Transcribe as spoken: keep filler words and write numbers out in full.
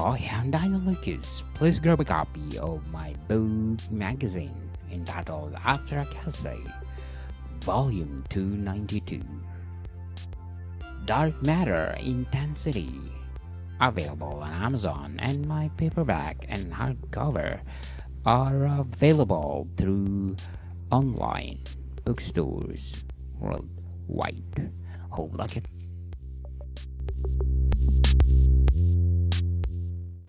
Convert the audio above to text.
I am Daniel Lucas. Please grab a copy of my book magazine entitled Abstract Essay Volume two ninety-two, Dark Matter Intensity, available on Amazon, and my paperback and hardcover are available through online bookstores worldwide. Hope you like it.